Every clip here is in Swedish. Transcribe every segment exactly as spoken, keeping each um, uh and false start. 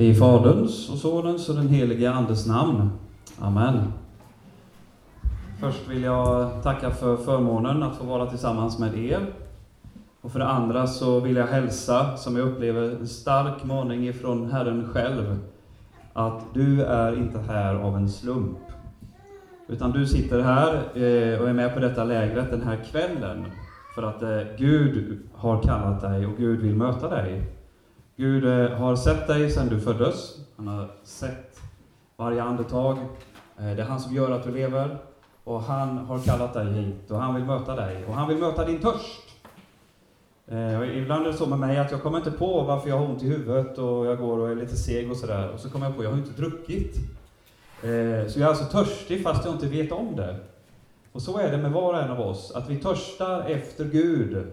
I Faderns och Sonens och den helige Andes namn. Amen. Först vill jag tacka för förmånen att få vara tillsammans med er. Och för det andra så vill jag hälsa, som jag upplever, en stark maning ifrån Herren själv. Att du är inte här av en slump. Utan du sitter här och är med på detta lägret den här kvällen. För att Gud har kallat dig och Gud vill möta dig. Gud har sett dig sedan du föddes. Han har sett varje andetag. Det är han som gör att du lever. Och han har kallat dig hit. Och han vill möta dig. Och han vill möta din törst. Och ibland är det så med mig att jag kommer inte på varför jag har ont i huvudet. Och jag går och är lite seg och sådär. Och så kommer jag på att jag har inte druckit. Så jag är alltså törstig fast jag inte vet om det. Och så är det med var och en av oss. Att vi törstar efter Gud.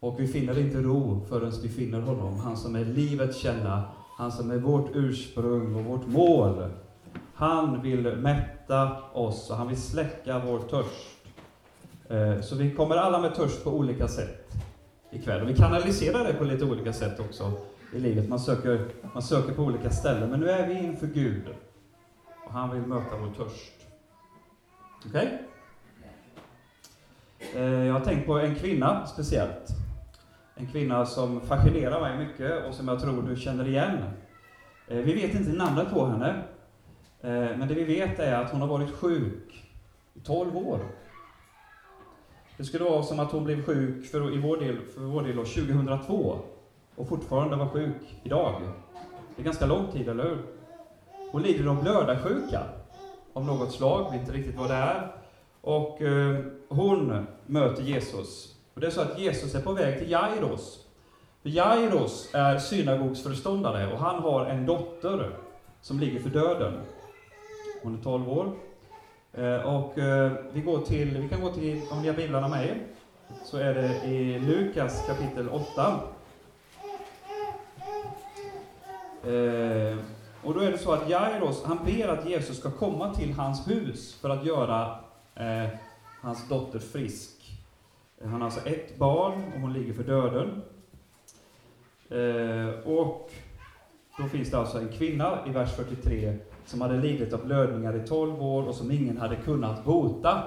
Och vi finner inte ro förrän vi finner honom. Han som är livet känna. Han som är vårt ursprung och vårt mål. Han vill mätta oss och han vill släcka vår törst. Så vi kommer alla med törst på olika sätt ikväll. Och vi kanaliserar det på lite olika sätt också i livet. Man söker, man söker på olika ställen. Men nu är vi inför Gud. Och han vill möta vår törst. Okej? Okay? Jag har tänkt på en kvinna speciellt. En kvinna som fascinerar mig mycket och som jag tror du känner igen. Vi vet inte namnet på henne, men det vi vet är att hon har varit sjuk i tolv år. Det skulle vara som att hon blev sjuk för, i vår del, för vår del år tjugohundratvå och fortfarande var sjuk idag. Det är ganska lång tid, eller hur? Hon lider av blödarsjuka av något slag, vi vet inte riktigt vad det är. Och eh, hon möter Jesus. Och det är så att Jesus är på väg till Jairus. För Jairus är synagogsföreståndare och han har en dotter som ligger för döden. Hon är tolv år. Eh, och eh, vi går till, vi kan gå till, om ni har biblarna med er, så är det i Lukas kapitel åtta. Eh, Och då är det så att Jairus, han ber att Jesus ska komma till hans hus för att göra eh, hans dotter frisk. Han har alltså ett barn och hon ligger för döden. Eh, och då finns det alltså en kvinna i vers fyrtiotre som hade lidit av blödningar i tolv år och som ingen hade kunnat bota.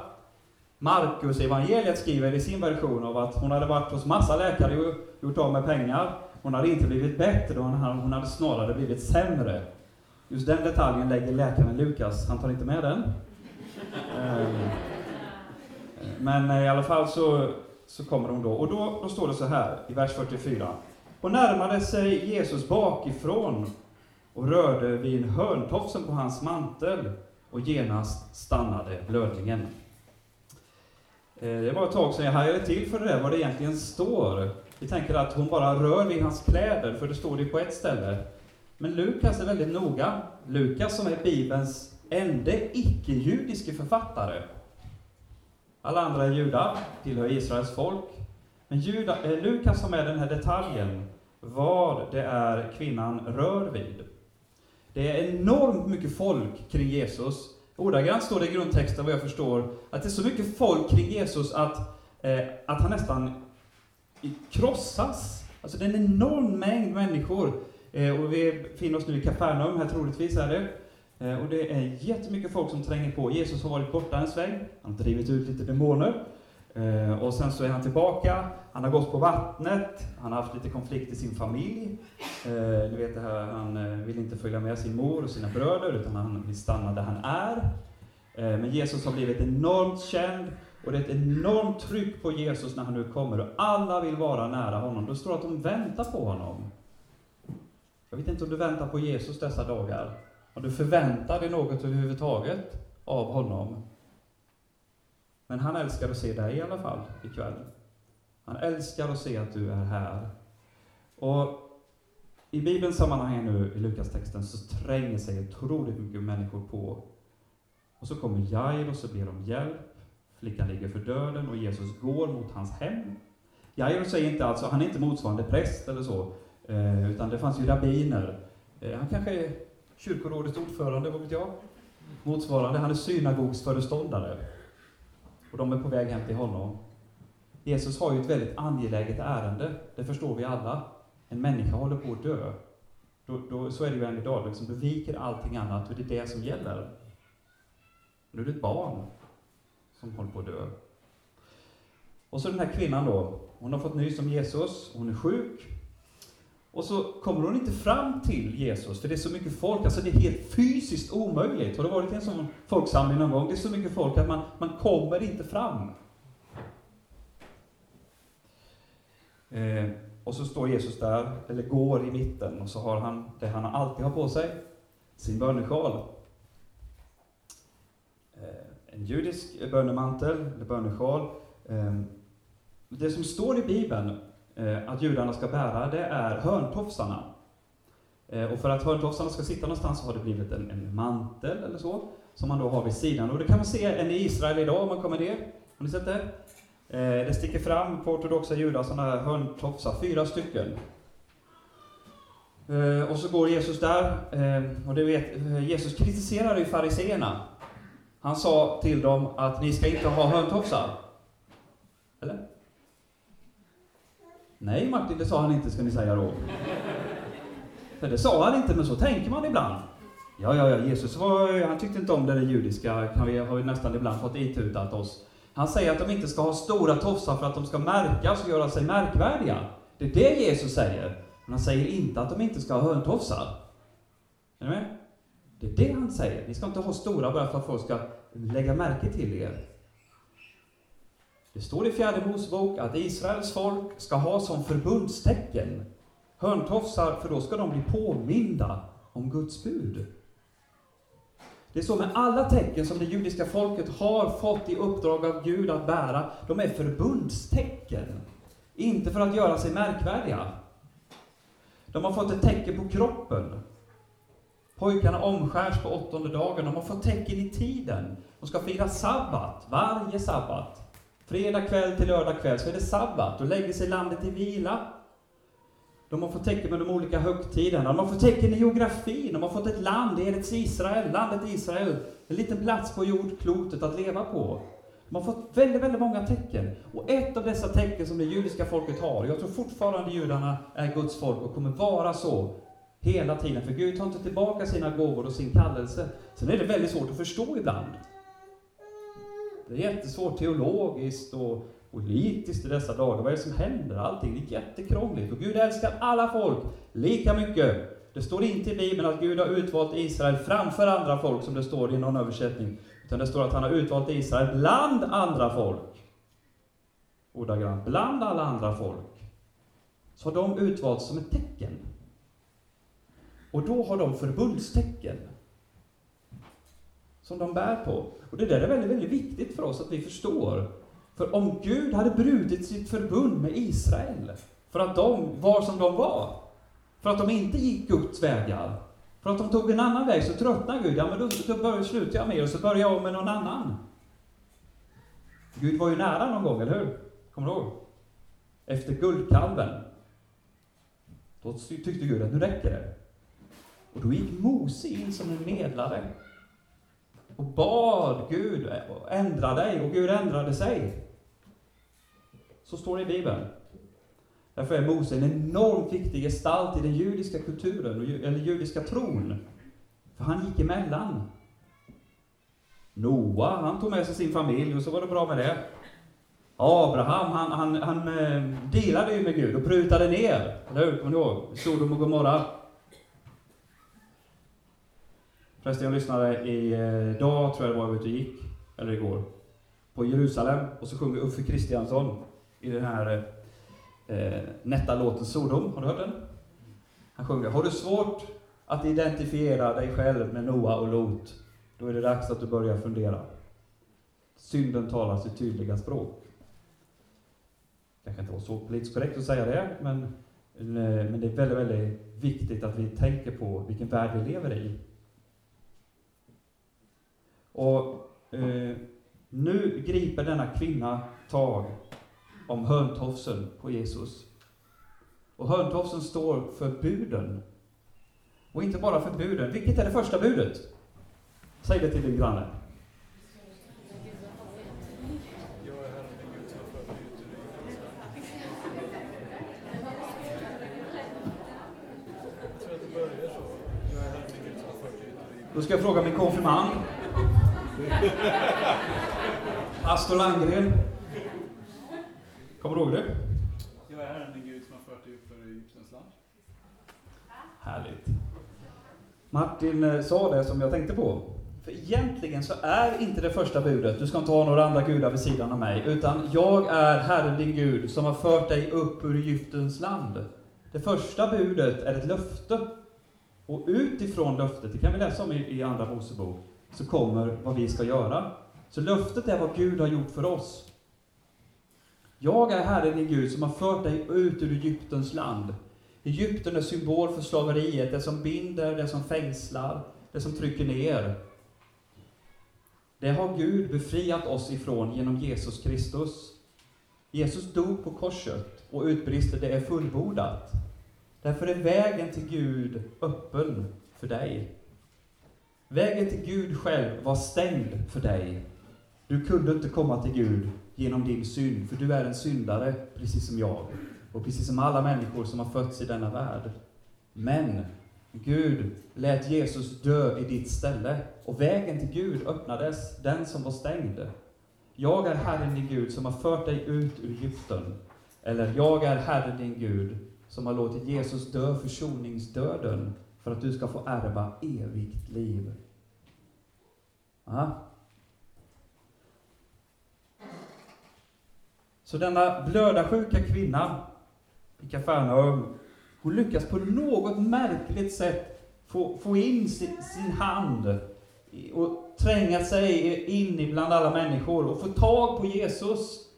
Markus evangeliet skriver i sin version av att hon hade varit hos massa läkare och gjort av med pengar. Hon hade inte blivit bättre, hon hade snarare blivit sämre. Just den detaljen lägger läkaren Lukas. Han tar inte med den. Men i alla fall så, så kommer hon då. Och då, då står det så här i vers fyrtiofyra. Och närmade sig Jesus bakifrån och rörde vid en hörntofsen på hans mantel. Och genast stannade blödningen. Det var ett tag sedan jag hajade till för det där, vad det egentligen står. Vi tänker att hon bara rör vid hans kläder, för det står det på ett ställe. Men Lukas är väldigt noga. Lukas som är Bibelns enda icke-judiske författare. Alla andra är judar, tillhör Israels folk. Men juda, eh, Lukas som är den här detaljen, vad det är kvinnan rör vid. Det är enormt mycket folk kring Jesus. Ordagrant står det i grundtexten, vad jag förstår, att det är så mycket folk kring Jesus att, eh, att han nästan krossas. Alltså det är en enorm mängd människor. Eh, och vi finner oss nu i Capernaum, här troligtvis är det. Eh, och det är jättemycket folk som tränger på. Jesus har varit borta en sväng. Han har drivit ut lite demoner. Eh, och sen så är han tillbaka. Han har gått på vattnet. Han har haft lite konflikt i sin familj. Eh, ni vet det här, han vill inte följa med sin mor och sina bröder utan han vill stanna där han är. Eh, men Jesus har blivit enormt känd. Och det är ett enormt tryck på Jesus när han nu kommer. Och alla vill vara nära honom. Då står det att de väntar på honom. Jag vet inte om du väntar på Jesus dessa dagar. Om du förväntar dig något överhuvudtaget av honom. Men han älskar att se dig i alla fall ikväll. Han älskar att se att du är här. Och i Bibelns sammanhang nu i Lukas-texten så tränger sig otroligt mycket människor på. Och så kommer Jairus och så ber om hjälp. Flickan ligger för döden och Jesus går mot hans hem. Jairus säger inte alltså, han är inte motsvarande präst eller så. Eh, utan det fanns ju rabbiner. Eh, han kanske är kyrkorådets ordförande, vad vet jag. Motsvarande, han är synagogsföreståndare. Och de är på väg hem till honom. Jesus har ju ett väldigt angeläget ärende. Det förstår vi alla. En människa håller på att dö. Då, då, så är det ju än idag, liksom, du viker allting annat och det är det som gäller. Nu är det ett barn som håller på att dö. Och så den här kvinnan då, hon har fått nys om Jesus, hon är sjuk. Och så kommer hon inte fram till Jesus, för det är så mycket folk, alltså det är helt fysiskt omöjligt. Har det varit en sån folksamling någon gång? Det är så mycket folk att man, man kommer inte fram. Eh, och så står Jesus där, eller går i mitten, och så har han det han alltid har på sig, sin bönesjal. Eh, en judisk bönemantel, eller bönesjal. Eh, det som står i Bibeln, att judarna ska bära, det är hörntofsarna. Och för att hörntofsarna ska sitta någonstans så har det blivit en, en mantel eller så, som man då har vid sidan. Och det kan man se än i Israel idag om man kommer ner. Har ni sett det? Det sticker fram på ortodoxa judar sådana här hörntofsar, fyra stycken. Och så går Jesus där, och du vet, Jesus kritiserar ju fariseerna. Han sa till dem att ni ska inte ha hörntofsar. Eller? Nej Martin, det sa han inte, ska ni säga då. För det sa han inte, men så tänker man ibland. Ja, ja, ja, Jesus var, han tyckte inte om det där judiska, kan vi, har ju nästan ibland fått itutat oss. Han säger att de inte ska ha stora tofsar för att de ska märkas och göra sig märkvärdiga. Det är det Jesus säger. Men han säger inte att de inte ska ha hörntofsar. Är ni med? Det är det han säger. Ni ska inte ha stora bara för att folk ska lägga märke till er. Det står i fjärde Mosebok att Israels folk ska ha som förbundstecken hörntofsar, för då ska de bli påminda om Guds bud. Det är så med alla tecken som det judiska folket har fått i uppdrag av Gud att bära. De är förbundstecken, inte för att göra sig märkvärdiga. De har fått ett tecken på kroppen. Pojkarna omskärs på åttonde dagen. De har fått tecken i tiden. De ska fira sabbat, varje sabbat. Fredag kväll till lördag kväll så är det sabbat. Då lägger sig landet i vila. De har fått tecken med de olika högtiderna. De har fått tecken i geografin. De har fått ett land, det är ett Israel. Landet Israel. En liten plats på jordklotet att leva på. De har fått väldigt, väldigt många tecken. Och ett av dessa tecken som det judiska folket har. Jag tror fortfarande judarna är Guds folk och kommer vara så hela tiden. För Gud tar inte tillbaka sina gåvor och sin kallelse. Sen är det väldigt svårt att förstå ibland. Det är jättesvårt teologiskt och politiskt i dessa dagar. Vad är det som händer? Allting är jättekrångligt. Och Gud älskar alla folk lika mycket. Det står inte i Bibeln att Gud har utvalt Israel framför andra folk, som det står i någon översättning. Utan det står att han har utvalt Israel bland andra folk. Ordagrant, bland alla andra folk. Så har de utvalts som ett tecken. Och då har de förbundstecken som de bär på. Och det där är väldigt, väldigt viktigt för oss att vi förstår. För om Gud hade brutit sitt förbund med Israel, för att de var som de var, för att de inte gick Guds vägar, för att de tog en annan väg, så tröttnar Gud. Ja, men då, då börjar, slutar jag med och så börjar jag om med någon annan. Gud var ju nära någon gång, eller hur? Kommer du ihåg? Efter guldkalven. Då tyckte Gud att nu räcker det. Och då gick Mose in som en medlare. Och bad Gud, ändra dig. Och Gud ändrade sig. Så står det i Bibeln. Därför är Mose en enormt viktig gestalt i den judiska kulturen, eller judiska tron. För han gick emellan. Noah, han tog med sig sin familj och så var det bra med det. Abraham, han, han, han delade ju med Gud och prutade ner. Eller hur? Kommer ni ihåg? Sodom och Gomorra. Förresten, jag lyssnade idag, tror jag det var ute och gick, eller igår, på Jerusalem. Och så sjunger Uffe Christiansson i den här eh, nätta låten Sodom. Har du hört den? Han sjunger: har du svårt att identifiera dig själv med Noah och Lot, då är det dags att du börjar fundera. Synden talar sitt tydliga språk. Det kan inte vara så politiskt korrekt att säga det, men, men det är väldigt, väldigt viktigt att vi tänker på vilken värld vi lever i. Och eh, nu griper denna kvinna tag om hörntofsen på Jesus. Och hörntofsen står för buden. Och inte bara för buden. Vilket är det första budet? Säg det till din granne. Jag tror att det börjar. Då ska jag fråga min konfirmand. Astor Vangre. Kommer du ihåg det? Jag är här en Gud som har fört dig upp för Egyptens land. Härligt. Martin sa det som jag tänkte på. För egentligen så är inte det första budet, du ska inte ha några andra gudar vid sidan av mig, utan jag är Herren din Gud som har fört dig upp ur Egyptens land. Det första budet är ett löfte. Och utifrån löftet, det kan vi läsa om i, i andra Mosebok, så kommer vad vi ska göra. Så löftet är vad Gud har gjort för oss. Jag är Herren din Gud som har fört dig ut ur Egyptens land. Egypten är symbol för slaveriet, det som binder, det som fängslar, det som trycker ner. Det har Gud befriat oss ifrån genom Jesus Kristus. Jesus dog på korset och utbrister: det är fullbordat. Därför är vägen till Gud öppen för dig. Vägen till Gud själv var stängd för dig. Du kunde inte komma till Gud genom din synd, för du är en syndare precis som jag. Och precis som alla människor som har fötts i denna värld. Men Gud lät Jesus dö i ditt ställe. Och vägen till Gud öppnades, den som var stängd. Jag är Herren din Gud som har fört dig ut ur Egypten. Eller jag är Herren din Gud som har låtit Jesus dö försoningsdöden för att du ska få ärva evigt liv. Aha. Så denna blödarsjuka kvinna i Kapernaum, hon lyckas på något märkligt sätt få, få in sin, sin hand och tränga sig in i bland alla människor och få tag på Jesus.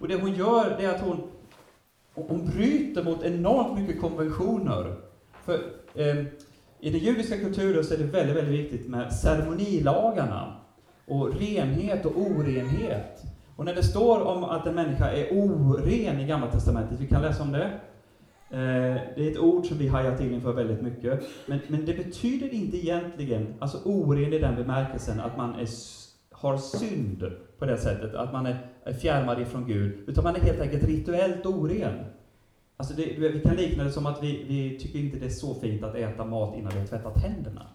Och det hon gör är att hon, hon bryter mot enormt mycket konventioner. För eh, i den judiska kulturen så är det väldigt, väldigt viktigt med ceremonilagarna och renhet och orenhet. Och när det står om att en människa är oren i Gamla testamentet, vi kan läsa om det. Eh, det är ett ord som vi hajat in inför väldigt mycket. Men, men det betyder inte egentligen, alltså oren i den bemärkelsen att man är, har synd på det sättet. Att man är, är fjärmad ifrån Gud. Utan man är helt enkelt rituellt oren. Alltså det, vi kan likna det som att vi, vi tycker inte det är så fint att äta mat innan vi har tvättat händerna.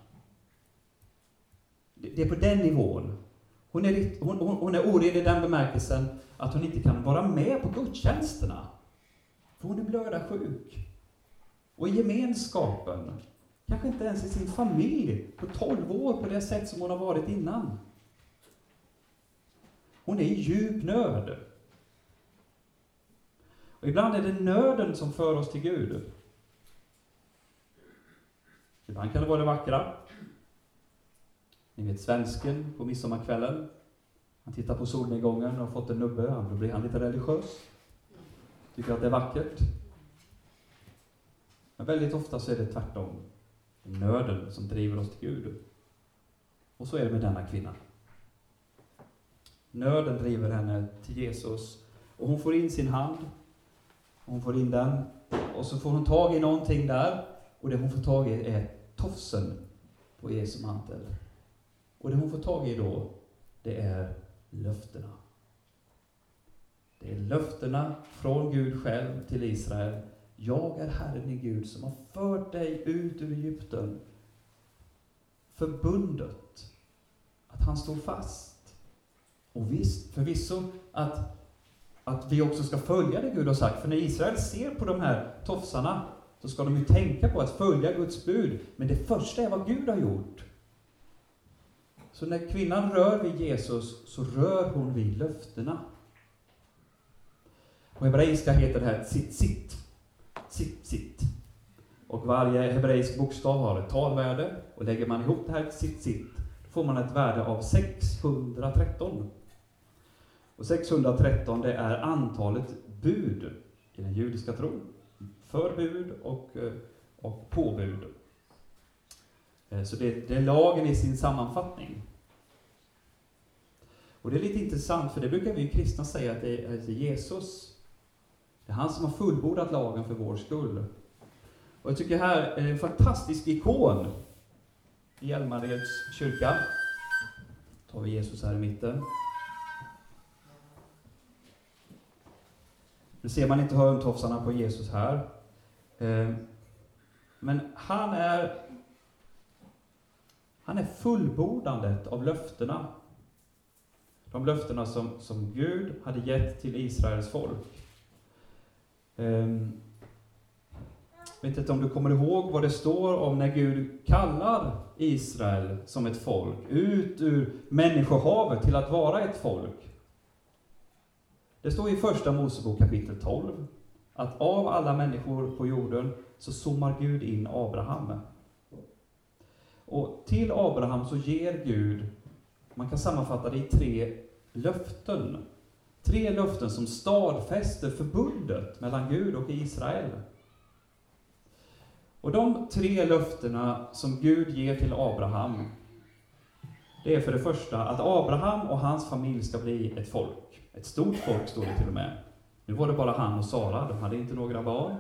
Det, det är på den nivån. Hon är, hon, hon är ored i den bemärkelsen att hon inte kan vara med på gudstjänsterna. För hon är blödarsjuk. Och i gemenskapen, kanske inte ens i sin familj på tolv år på det sätt som hon har varit innan. Hon är i djup nöd. Och ibland är det nöden som för oss till Gud. Ibland kan det vara det vackra. Ni vet svensken på midsommarkvällen. Han tittar på solnedgången och har fått en nubbe. Då blir han lite religiös. Tycker att det är vackert. Men väldigt ofta så är det tvärtom. Nöden som driver oss till Gud. Och så är det med denna kvinna. Nöden driver henne till Jesus. Och hon får in sin hand. Hon får in den. Och så får hon tag i någonting där. Och det hon får tag i är tofsen på Jesu mantel. Och det hon får tag i då, det är löftena. Det är löftena från Gud själv till Israel. Jag är Herren din Gud som har fört dig ut ur Egypten. Förbundet. Att han står fast. Och visst, förvisso att, att vi också ska följa det Gud har sagt. För när Israel ser på de här tofsarna så ska de ju tänka på att följa Guds bud. Men det första är vad Gud har gjort. Så när kvinnan rör vid Jesus så rör hon vid löftena. Och hebreiska heter det här tzitzit. Tzitzit. Och varje hebreisk bokstav har ett talvärde. Och lägger man ihop det här tzitzit då får man ett värde av sexhundratretton. Och sexhundratretton det är antalet bud i den judiska tron. Förbud och, och påbud. Så det, det är lagen i sin sammanfattning. Och det är lite intressant för det brukar vi kristna säga att det är Jesus. Det är han som har fullbordat lagen för vår skull. Och jag tycker här är en fantastisk ikon i Helmareds kyrka. Då tar vi Jesus här i mitten. Nu ser man inte hörntofsarna på Jesus här. Men han är Han är fullbordandet av löftena. De löftena som, som Gud hade gett till Israels folk. Ehm, vet inte om du kommer ihåg vad det står om när Gud kallar Israel som ett folk. Ut ur människohavet till att vara ett folk. Det står i första Mosebok kapitel tolv. Att av alla människor på jorden så zoomar Gud in Abraham. Och till Abraham så ger Gud, man kan sammanfatta det i tre löften. Tre löften som stadfäster förbundet mellan Gud och Israel. Och de tre löftena som Gud ger till Abraham, det är för det första att Abraham och hans familj ska bli ett folk. Ett stort folk står det till och med. Nu var det bara han och Sara, de hade inte några barn.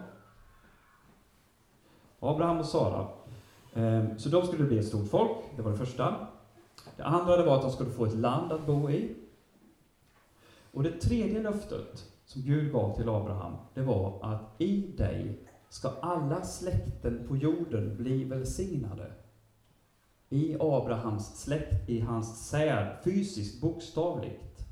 Abraham och Sara. Så de skulle bli ett stort folk, det var det första. Det andra det var att de skulle få ett land att bo i. Och det tredje löftet som Gud gav till Abraham, det var att i dig ska alla släkten på jorden bli välsignade. I Abrahams släkt, i hans säd, fysiskt, bokstavligt.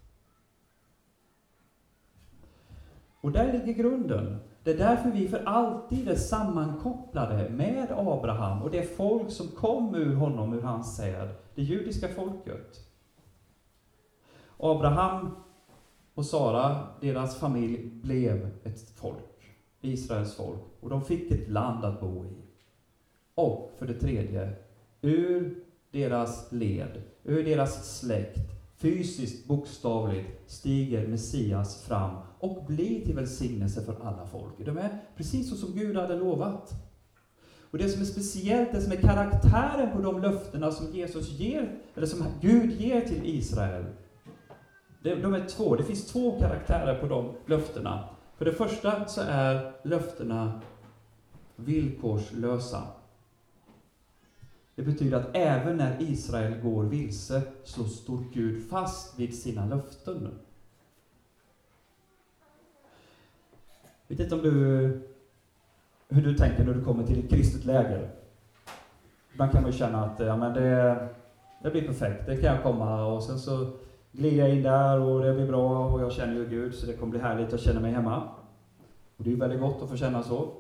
Och där ligger grunden. Det är därför vi för alltid är sammankopplade med Abraham och det folk som kom ur honom, ur hans säd, det judiska folket. Abraham och Sara, deras familj, blev ett folk, Israels folk, och de fick ett land att bo i. Och för det tredje, ur deras led, ur deras släkt, fysiskt, bokstavligt, stiger Messias fram och blir till välsignelse för alla folk. De är precis så som Gud hade lovat. Och det som är speciellt, det som är karaktären på de löftena som Jesus ger, eller som Gud ger till Israel, de är två. Det finns två karaktärer på de löftena. För det första så är löftena villkorslösa. Det betyder att även när Israel går vilse så står Gud fast vid sina löften. Jag vet inte om du, hur du tänker när du kommer till ett kristet läger. Man kan väl känna att ja, men det, det blir perfekt, det kan jag komma och sen så glider jag in där och det blir bra och jag känner ju Gud så det kommer bli härligt att känna mig hemma. Och det är väldigt gott att få känna så.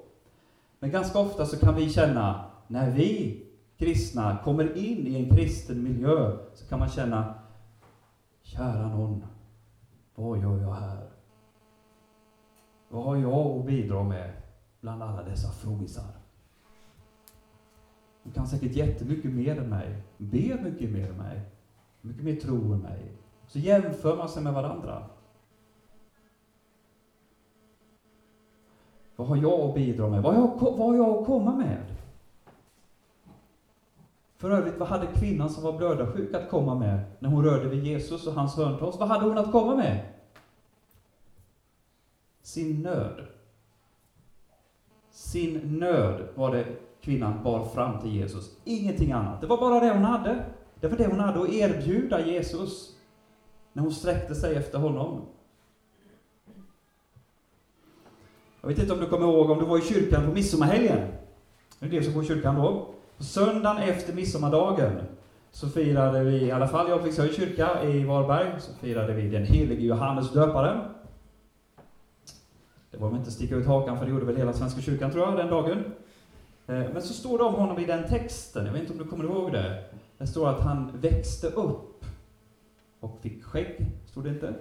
Men ganska ofta så kan vi känna när vi kristna kommer in i en kristen miljö så kan man känna, kära någon, vad gör jag här? Vad har jag att bidra med bland alla dessa frågisar? De kan säkert jättemycket mer än mig, ber mycket mer än mig, mycket mer tro än mig. Så jämför man sig med varandra. Vad har jag att bidra med? Vad har jag, vad har jag att komma med? För övrigt, vad hade kvinnan som var blödarsjuk att komma med när hon rörde vid Jesus och hans hörntals? Vad hade hon att komma med? Sin nöd. Sin nöd var det kvinnan bar fram till Jesus. Ingenting annat. Det var bara det hon hade. Det var det hon hade att erbjuda Jesus när hon sträckte sig efter honom. Jag vet inte om du kommer ihåg om du var i kyrkan på midsommarhelgen. Det är det som går i kyrkan då. På söndagen efter midsommardagen så firade vi, i alla fall i Hoppingsjö kyrka i Varberg, så firade vi den helige Johannes döparen. Det var väl inte sticka ut hakan för det gjorde väl hela Svenska kyrkan tror jag den dagen. Men så står det om honom i den texten, jag vet inte om du kommer ihåg det. Det står att han växte upp och fick skägg, stod det inte?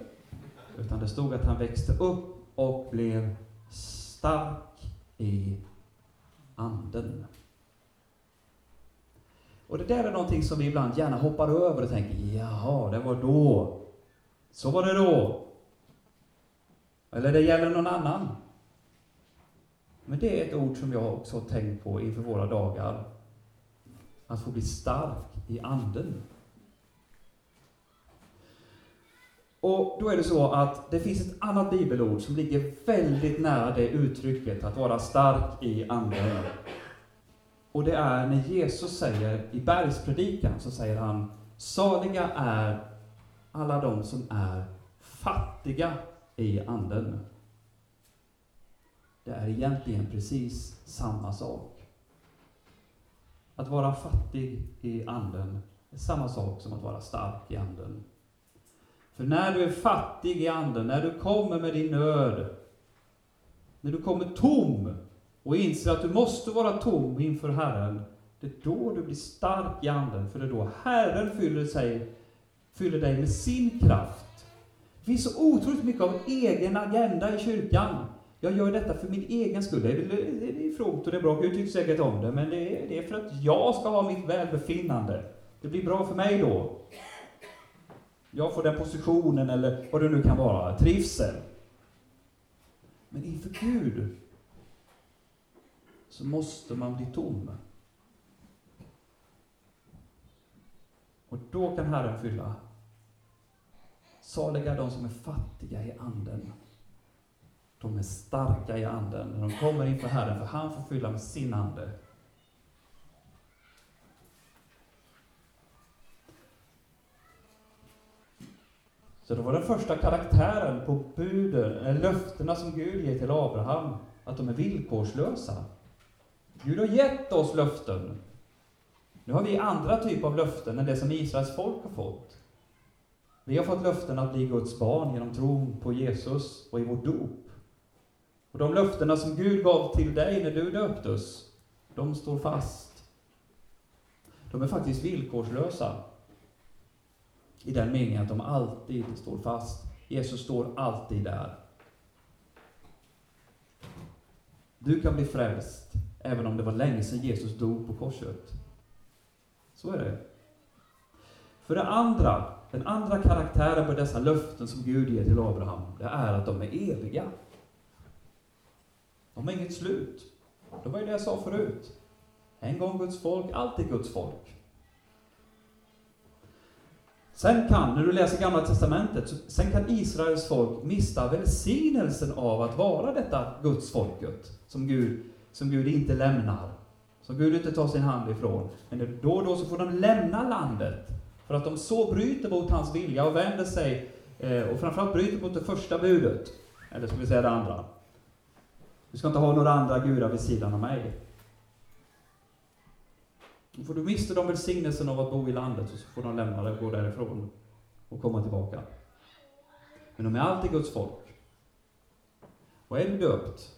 Utan det stod att han växte upp och blev stark i anden. Och det där är någonting som vi ibland gärna hoppar över och tänker, jaha, det var då. Så var det då. Eller det gäller någon annan. Men det är ett ord som jag också har tänkt på inför våra dagar. Att få bli stark i anden. Och då är det så att det finns ett annat bibelord som ligger väldigt nära det uttrycket att vara stark i anden. Och det är när Jesus säger i Bergspredikan så säger han saliga är alla de som är fattiga i anden. Det är egentligen precis samma sak. Att vara fattig i anden är samma sak som att vara stark i anden. För när du är fattig i anden, när du kommer med din nöd, när du kommer tom och inser att du måste vara tom inför Herren, det är då du blir stark i anden. För det är då Herren fyller, sig, fyller dig med sin kraft. Det finns så otroligt mycket av egen agenda i kyrkan. Jag gör detta för min egen skull. Det är, det är fromt och det är bra. Jag tycker säkert om det, men det är, det är för att jag ska ha mitt välbefinnande. Det blir bra för mig då. Jag får den positionen eller vad det nu kan vara. Trivsel. Men inför Gud så måste man bli tom. Och då kan Herren fylla. Saliga de som är fattiga i anden. De är starka i anden när de kommer inför Herren, för han får fylla med sin ande. Så det var den första karaktären på buden, löftena som Gud ger till Abraham, att de är villkorslösa. Gud har gett oss löften. Nu har vi andra typer av löften än det som Israels folk har fått. Vi har fått löften att bli Guds barn genom tron på Jesus och i vår dop. Och de löftena som Gud gav till dig när du döptes, de står fast. De är faktiskt villkorslösa. I den meningen att de alltid står fast. Jesus står alltid där. Du kan bli frälst, även om det var länge sedan Jesus dog på korset. Så är det. För det andra, den andra karaktären på dessa löften som Gud ger till Abraham, det är att de är eviga. De har inget slut. Det var ju det jag sa förut. En gång Guds folk, alltid Guds folk. Sen kan, när du läser Gamla testamentet, så, sen kan Israels folk mista välsignelsen av att vara detta Guds folket som Gud, som Gud inte lämnar. Som Gud inte tar sin hand ifrån. Men då och då så får de lämna landet. För att de så bryter mot hans vilja och vänder sig, eh, och framförallt bryter mot det första budet. Eller som vi säger det andra. Du ska inte ha några andra gudar vid sidan av mig. Då får du mista de välsignelsen av att bo i landet, och så får de lämna det och gå därifrån och komma tillbaka. Men de är alltid Guds folk. Och är du döpt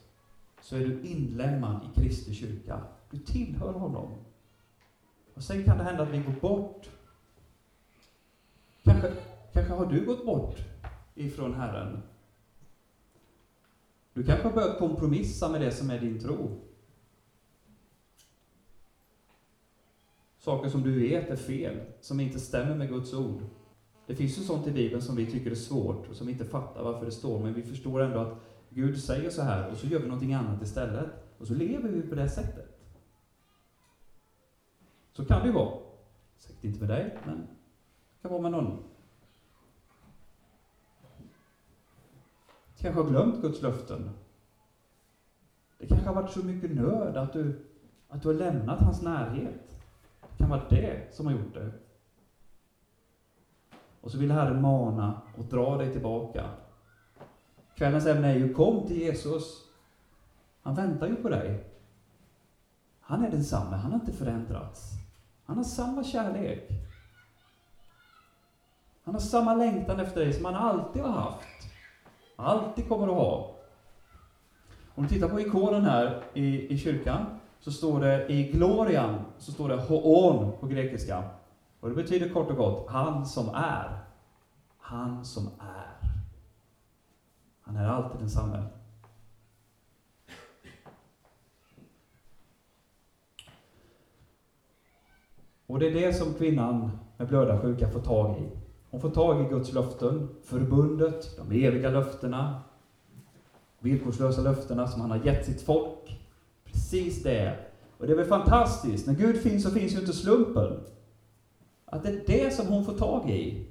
så är du inlemmad i Kristi kyrka. Du tillhör honom. Och sen kan det hända att vi går bort. Kanske, kanske har du gått bort ifrån Herren. Du kanske har börjat kompromissa med det som är din tro. Saker som du vet är fel, som inte stämmer med Guds ord. Det finns ju sånt i Bibeln som vi tycker är svårt och som vi inte fattar varför det står. Men vi förstår ändå att Gud säger så här och så gör vi någonting annat istället. Och så lever vi på det sättet. Så kan det ju vara. Säkert inte med dig, men det kan vara med någon. Kanske har glömt Guds löften. Det kanske har varit så mycket nöd att du, att du har lämnat hans närhet. Det kan vara det som har gjort det. Och så vill Herren mana och dra dig tillbaka. Kvällens ämne är ju, kom till Jesus. Han väntar ju på dig. Han är densamme, han har inte förändrats. Han har samma kärlek. Han har samma längtan efter dig som han alltid har haft. Alltid kommer att ha. Om du tittar på ikonen här i, i kyrkan, så står det i glorian, så står det hoon på grekiska. Och det betyder kort och gott, han som är. Han som är. Han är alltid densamme. Och det är det som kvinnan med blödarsjuka får tag i. Hon får tag i Guds löften, förbundet, de eviga löftena, villkorslösa löftena som han har gett sitt folk. Precis det. Och det är väl fantastiskt. När Gud finns så finns ju inte slumpen. Att det är det som hon får tag i.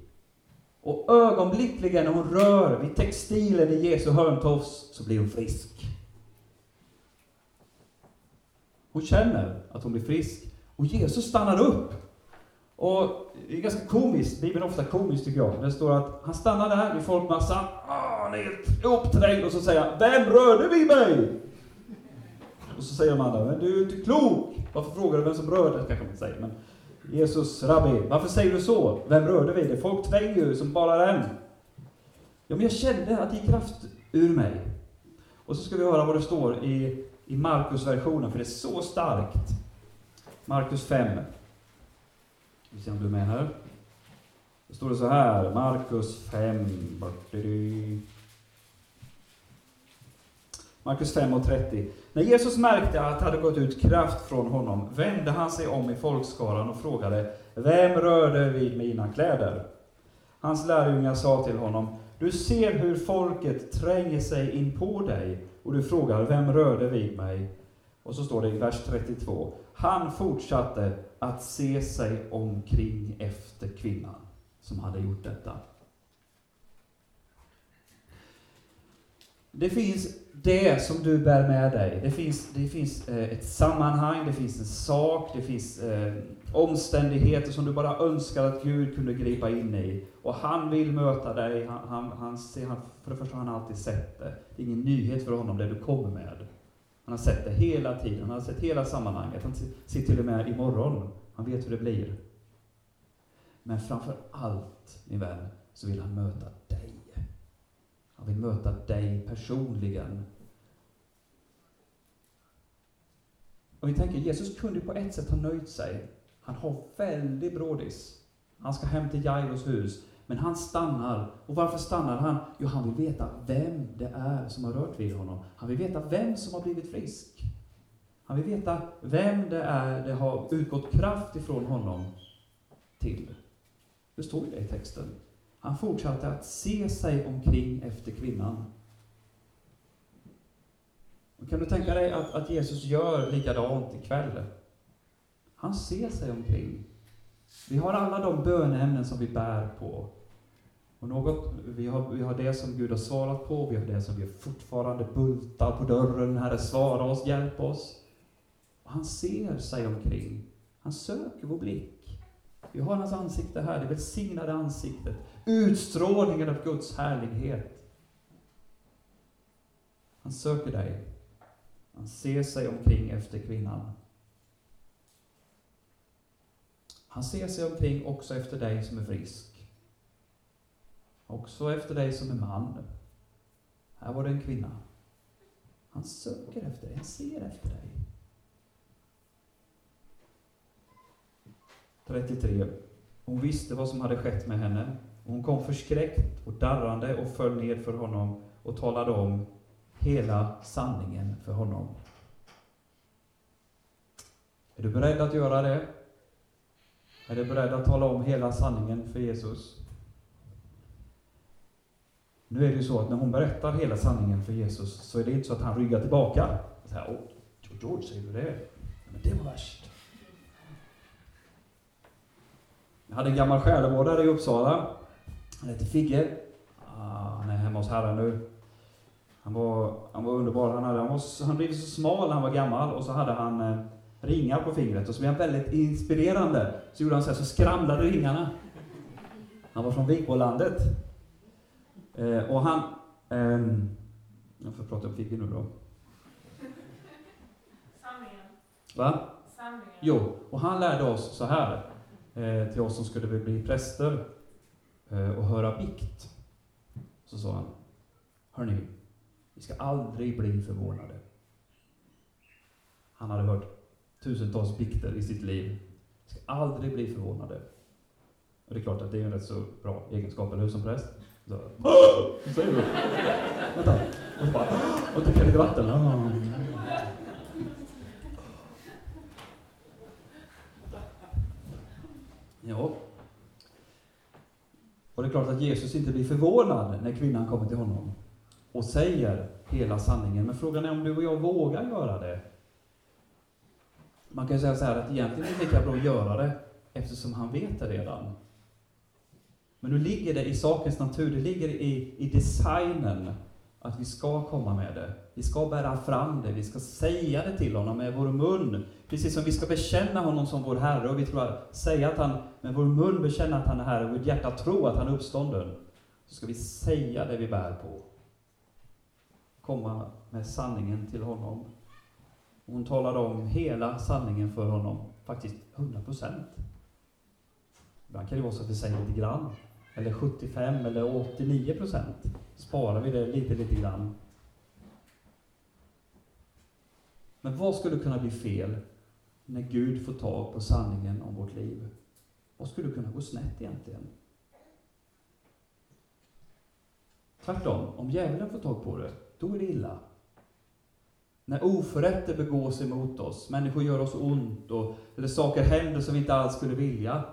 Och ögonblickligen när hon rör vid textilen i Jesu hörntofs så blir hon frisk. Hon känner att hon blir frisk. Och Jesus stannar upp. Och det är ganska komiskt. Bibeln är ofta komiskt tycker jag. Det står att han stannar där vid folkmassan. Han är helt uppträngd och så säger han, vem rörde vid mig? Och så säger de andra, men du är inte klok. Varför frågar du vem som rörde? Det kanske man säger, men Jesus, rabbi, varför säger du så? Vem rörde vid det? Folk tvänger ju som bara den. Ja, men jag kände att det gick kraft ur mig. Och så ska vi höra vad det står i, i Markus-versionen, för det är så starkt. Markus fem. Vi ser om du är med här. Då står det så här, Markus fem. Markus fem och trettio. När Jesus märkte att det hade gått ut kraft från honom vände han sig om i folkskaran och frågade, vem rörde vid mina kläder? Hans lärjungar sa till honom, du ser hur folket tränger sig in på dig och du frågar, vem rörde vid mig? Och så står det i vers trettiotvå, han fortsatte att se sig omkring efter kvinnan som hade gjort detta. Det finns det som du bär med dig. Det finns, det finns ett sammanhang, det finns en sak, det finns omständigheter som du bara önskar att Gud kunde gripa in i. Och han vill möta dig, han, han, han ser, han, för det första har han alltid sett det. Det är ingen nyhet för honom det du kommer med. Han har sett det hela tiden, han har sett hela sammanhanget. Han ser till och med imorgon, han vet hur det blir. Men framför allt, min vän, så vill han möta dig. Han vill möta dig personligen. Och vi tänker, Jesus kunde på ett sätt ha nöjt sig. Han har väldigt brådis. Han ska hem till Jairus hus. Men han stannar. Och varför stannar han? Jo, han vill veta vem det är som har rört vid honom. Han vill veta vem som har blivit frisk. Han vill veta vem det är det har utgått kraft ifrån honom till. Det står det i texten. Han fortsatte att se sig omkring efter kvinnan. Och kan du tänka dig att, att Jesus gör likadant ikväll? Han ser sig omkring. Vi har alla de böneämnen som vi bär på. Och något, vi, har, vi har det som Gud har svarat på. Vi har det som vi fortfarande bultar på dörren. Herre, svara oss, hjälp oss. Och han ser sig omkring. Han söker vår blick. Vi har hans ansikte här, det välsignade ansiktet. Utstrålningen av Guds härlighet. Han söker dig. Han ser sig omkring efter kvinnan. Han ser sig omkring också efter dig som är frisk. Också efter dig som är man. Här var det en kvinna. Han söker efter dig, han ser efter dig. trettiotre. Hon visste vad som hade skett med henne. Hon kom förskräckt och darrande och föll ner för honom och talade om hela sanningen för honom. Är du beredd att göra det? Är du beredd att tala om hela sanningen för Jesus? Nu är det ju så att när hon berättar hela sanningen för Jesus så är det inte så att han ryggar tillbaka. Så här, åh, George, säger du det? Men det var värst. Jag hade en gammal själavårdare i Uppsala. Han hette Figge. Ah, han är hemma hos herren nu. Han var, han var underbar. Han, hade, han, var, han blev så smal, han var gammal. Och så hade han eh, ringar på fingret. Och så blev han väldigt inspirerande. Så gjorde han så här, så skramlade ringarna. Han var från Vipo landet. Eh, och han... Eh, jag får prata om Figge nu då. Sanningen. Va? Sanningen. Jo, och han lärde oss så här. Till oss som skulle bli präster och höra bikt. Så sa han, hörni, vi ska aldrig bli förvånade. Han hade hört tusentals bikter i sitt liv. Vi ska aldrig bli förvånade. Och det är klart att det är en rätt så bra egenskap, eller hur, som präst? Så, vad säger du? Vänta. Och så bara, och tycker lite vatten. Ja. Och det är klart att Jesus inte blir förvånad när kvinnan kommer till honom och säger hela sanningen. Men frågan är om du och jag vågar göra det. Man kan ju säga så här att egentligen är det lika bra att göra det eftersom han vet det redan. Men nu ligger det i sakens natur, det ligger i, i designen att vi ska komma med det. Vi ska bära fram det, vi ska säga det till honom med vår mun. Precis som vi ska bekänna honom som vår Herre och vi tror att säga att han med vår mun bekänner att han är Herre och vårt hjärta tror att han är uppstånden. Så ska vi säga det vi bär på. Komma med sanningen till honom. Hon talade om hela sanningen för honom. Faktiskt hundra procent. Ibland kan det vara så att vi säger lite grann. Eller sjuttiofem eller åttionio procent. Sparar vi det lite, lite grann. Men vad skulle kunna bli fel när Gud får tag på sanningen om vårt liv? Vad skulle kunna gå snett egentligen? Tvärtom, om djävulen får tag på det, då är det illa. När oförrätter begås emot oss, människor gör oss ont, och, eller saker händer som vi inte alls skulle vilja.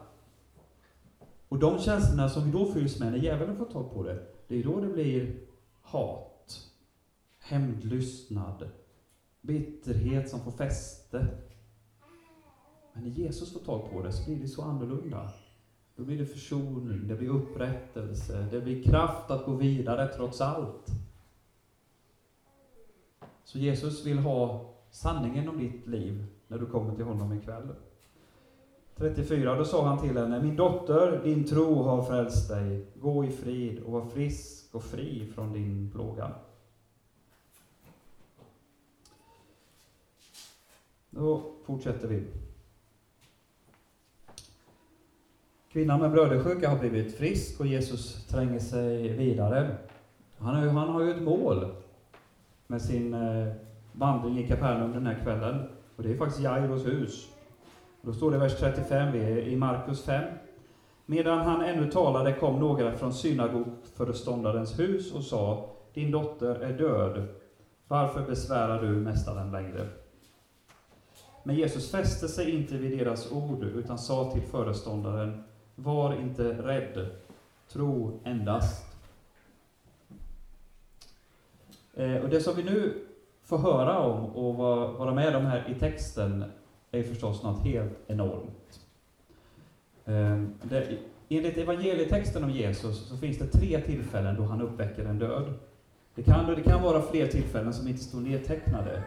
Och de känslorna som vi då fylls med när djävulen får tag på det, det är då det blir hat, hämndlystnad, bitterhet som får fäste. Men när Jesus får tag på det så blir det så annorlunda. Då blir det försoning, det blir upprättelse, det blir kraft att gå vidare trots allt. Så Jesus vill ha sanningen om ditt liv när du kommer till honom ikväll. trettiofyra, då sa han till henne: min dotter, din tro har frälst dig. Gå i frid och var frisk och fri från din plåga. Då fortsätter vi. Kvinnan med blödersjuka har blivit frisk och Jesus tränger sig vidare. Han har ju, han har ju ett mål med sin vandring i Capernaum den här kvällen. Och det är faktiskt Jairus hus. Då står det i vers trettiofem i Markus fem. Medan han ännu talade kom några från synagogföreståndarens hus och sa: din dotter är död. Varför besvärar du mästaren längre? Men Jesus fäste sig inte vid deras ord utan sa till föreståndaren: var inte rädd, tro endast. Och det som vi nu får höra om och vara med om här i texten är förstås något helt enormt. Enligt evangelietexten om Jesus så finns det tre tillfällen då han uppväcker en död. Det kan, det kan vara fler tillfällen som inte står nedtecknade.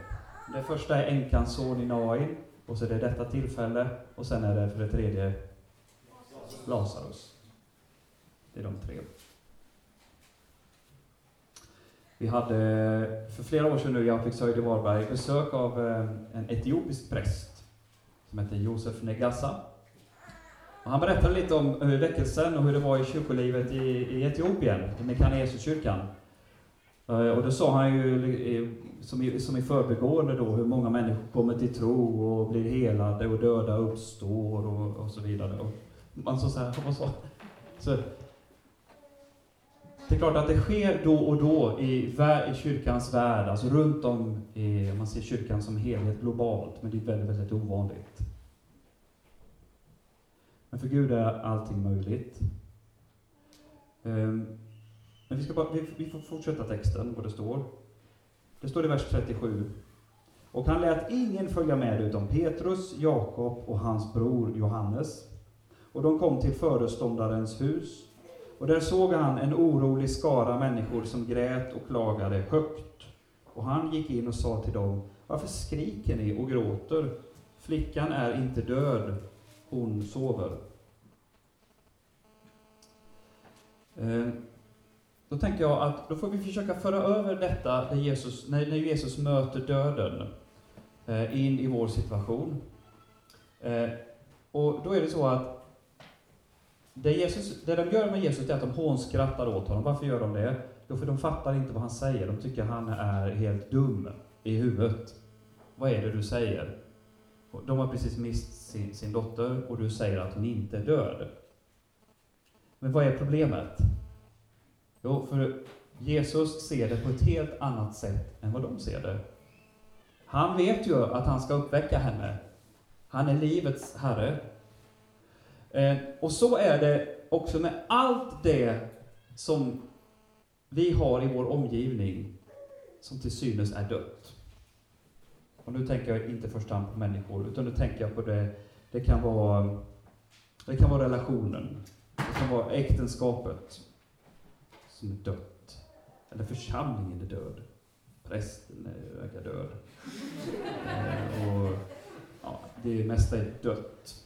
Det första är änkans son i Nain, och så är det detta tillfälle, och sen är det för det tredje Lazarus. Det är de tre. Vi hade för flera år sedan nu i Hoppingsjö kyrka i Varberg besök av en etiopisk präst som heter Josef Negasa. Och han berättade lite om hur väckelsen och hur det var i kyrkolivet i, i Etiopien, i Kanesuskyrkan. Och då sa han ju som i, som i förbigående då hur många människor kommer till tro och blir helade och döda uppstår och, och så vidare. Och man sa så här och så. så Det är klart att det sker då och då i, i kyrkans värld, alltså runt om, i, man ser kyrkan som helhet globalt, men det är väldigt, väldigt ovanligt. Men för Gud är allting möjligt. Um, men vi, ska bara, vi, vi får fortsätta texten, vad det står. Det står i vers trettiosju. Och han lät ingen följa med utom Petrus, Jakob och hans bror Johannes. Och de kom till föreståndarens hus. Och där såg han en orolig skara människor som grät och klagade högt. Och han gick in och sa till dem: varför skriker ni och gråter? Flickan är inte död, hon sover. Eh, då tänker jag att då får vi försöka föra över detta när Jesus, när Jesus möter döden eh, in i vår situation. Eh, och då är det så att Det, Jesus, det de gör med Jesus är att de hånskrattar åt honom. Varför gör de det? Jo, för de fattar inte vad han säger. De tycker han är helt dum i huvudet. Vad är det du säger? De har precis mist sin, sin dotter och du säger att hon inte är död. Men vad är problemet? Jo, för Jesus ser det på ett helt annat sätt än vad de ser det. Han vet ju att han ska uppväcka henne. Han är livets herre. Eh, och så är det också med allt det som vi har i vår omgivning som till synes är dött. Och nu tänker jag inte först på människor, utan nu tänker jag på det, det kan vara, det kan vara relationen, det kan vara äktenskapet som är dött, eller församlingen är död, prästen är död, eh, och ja, det mesta är dött.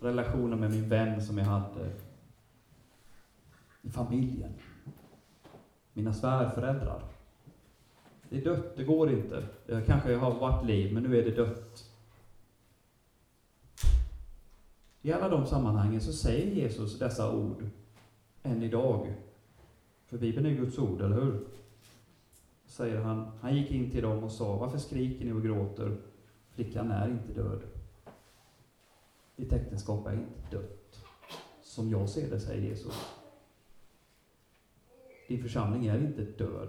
Relationer med min vän som jag hade. I familjen. Mina svärföräldrar. Det är dött, det går inte. Det kanske har varit liv, men nu är det dött. I alla de sammanhangen så säger Jesus dessa ord än idag. För Bibeln är Guds ord, eller hur? Säger han, han gick in till dem och sa, varför skriker ni och gråter? Flickan är inte död. Ditt äktenskap är inte dött. Som jag ser det, säger Jesus. Din församling är inte död.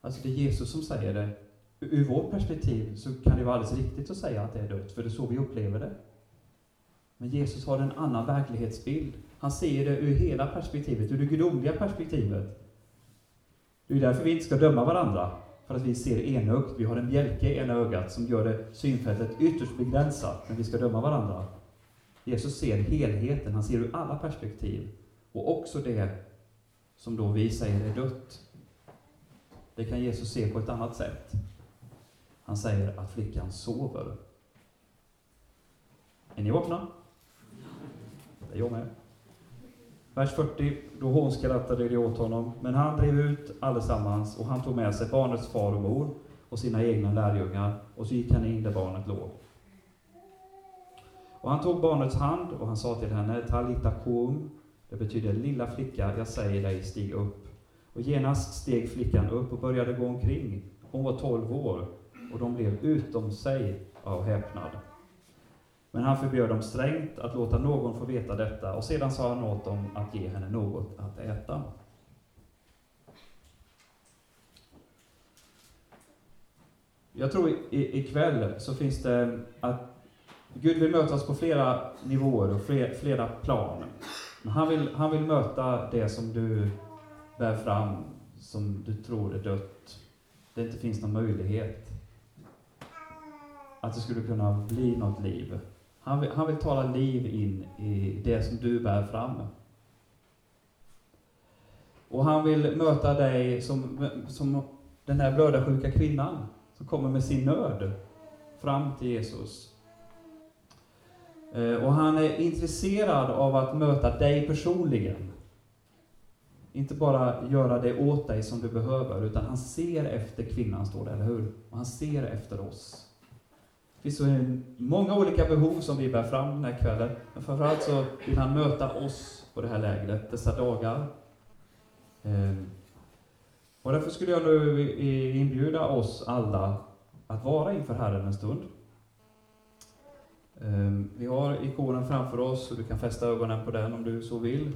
Alltså det är Jesus som säger det. Ur vårt perspektiv så kan det vara alldeles riktigt att säga att det är dött, för det är så vi upplever det. Men Jesus har en annan verklighetsbild. Han ser det ur hela perspektivet, ur det gudomliga perspektivet. Det är därför vi inte ska döma varandra, för att vi ser enögt. Vi har en bjälke i ena ögat som gör det synfältet ytterst begränsat när vi ska döma varandra. Jesus ser helheten, han ser ur alla perspektiv. Och också det som då vi säger är dött, det kan Jesus se på ett annat sätt. Han säger att flickan sover. Är ni vakna? Det är jag med. Vers fyrtio, då hånskrattade de åt honom, men han drev ut allesammans och han tog med sig barnets far och mor och sina egna lärjungar, och så gick han in där barnet låg. Och han tog barnets hand och han sa till henne, Talita Koum, det betyder lilla flicka, jag säger dig, stig upp. Och genast steg flickan upp och började gå omkring. Hon var tolv år och de blev utom sig av häpnad. Men han förbjöd dem strängt att låta någon få veta detta, och sedan sa han åt dem att ge henne något att äta. Jag tror i, ikväll så finns det att Gud vill mötas på flera nivåer och flera, flera plan. Men han vill, han vill möta det som du bär fram, som du tror är dött. Det inte finns någon möjlighet att det skulle kunna bli något liv. Han vill, han vill tala liv in i det som du bär fram. Och han vill möta dig som, som den här blödarsjuka kvinnan som kommer med sin nöd fram till Jesus. Och han är intresserad av att möta dig personligen. Inte bara göra det åt dig som du behöver, utan han ser efter kvinnan, står det, eller hur? Och han ser efter oss. Det finns så många olika behov som vi bär fram den här kvällen. Men framförallt så vill han möta oss på det här lägret, dessa dagar. Och därför skulle jag nu inbjuda oss alla att vara inför Herren en stund. Vi har ikonen framför oss och du kan fästa ögonen på den om du så vill.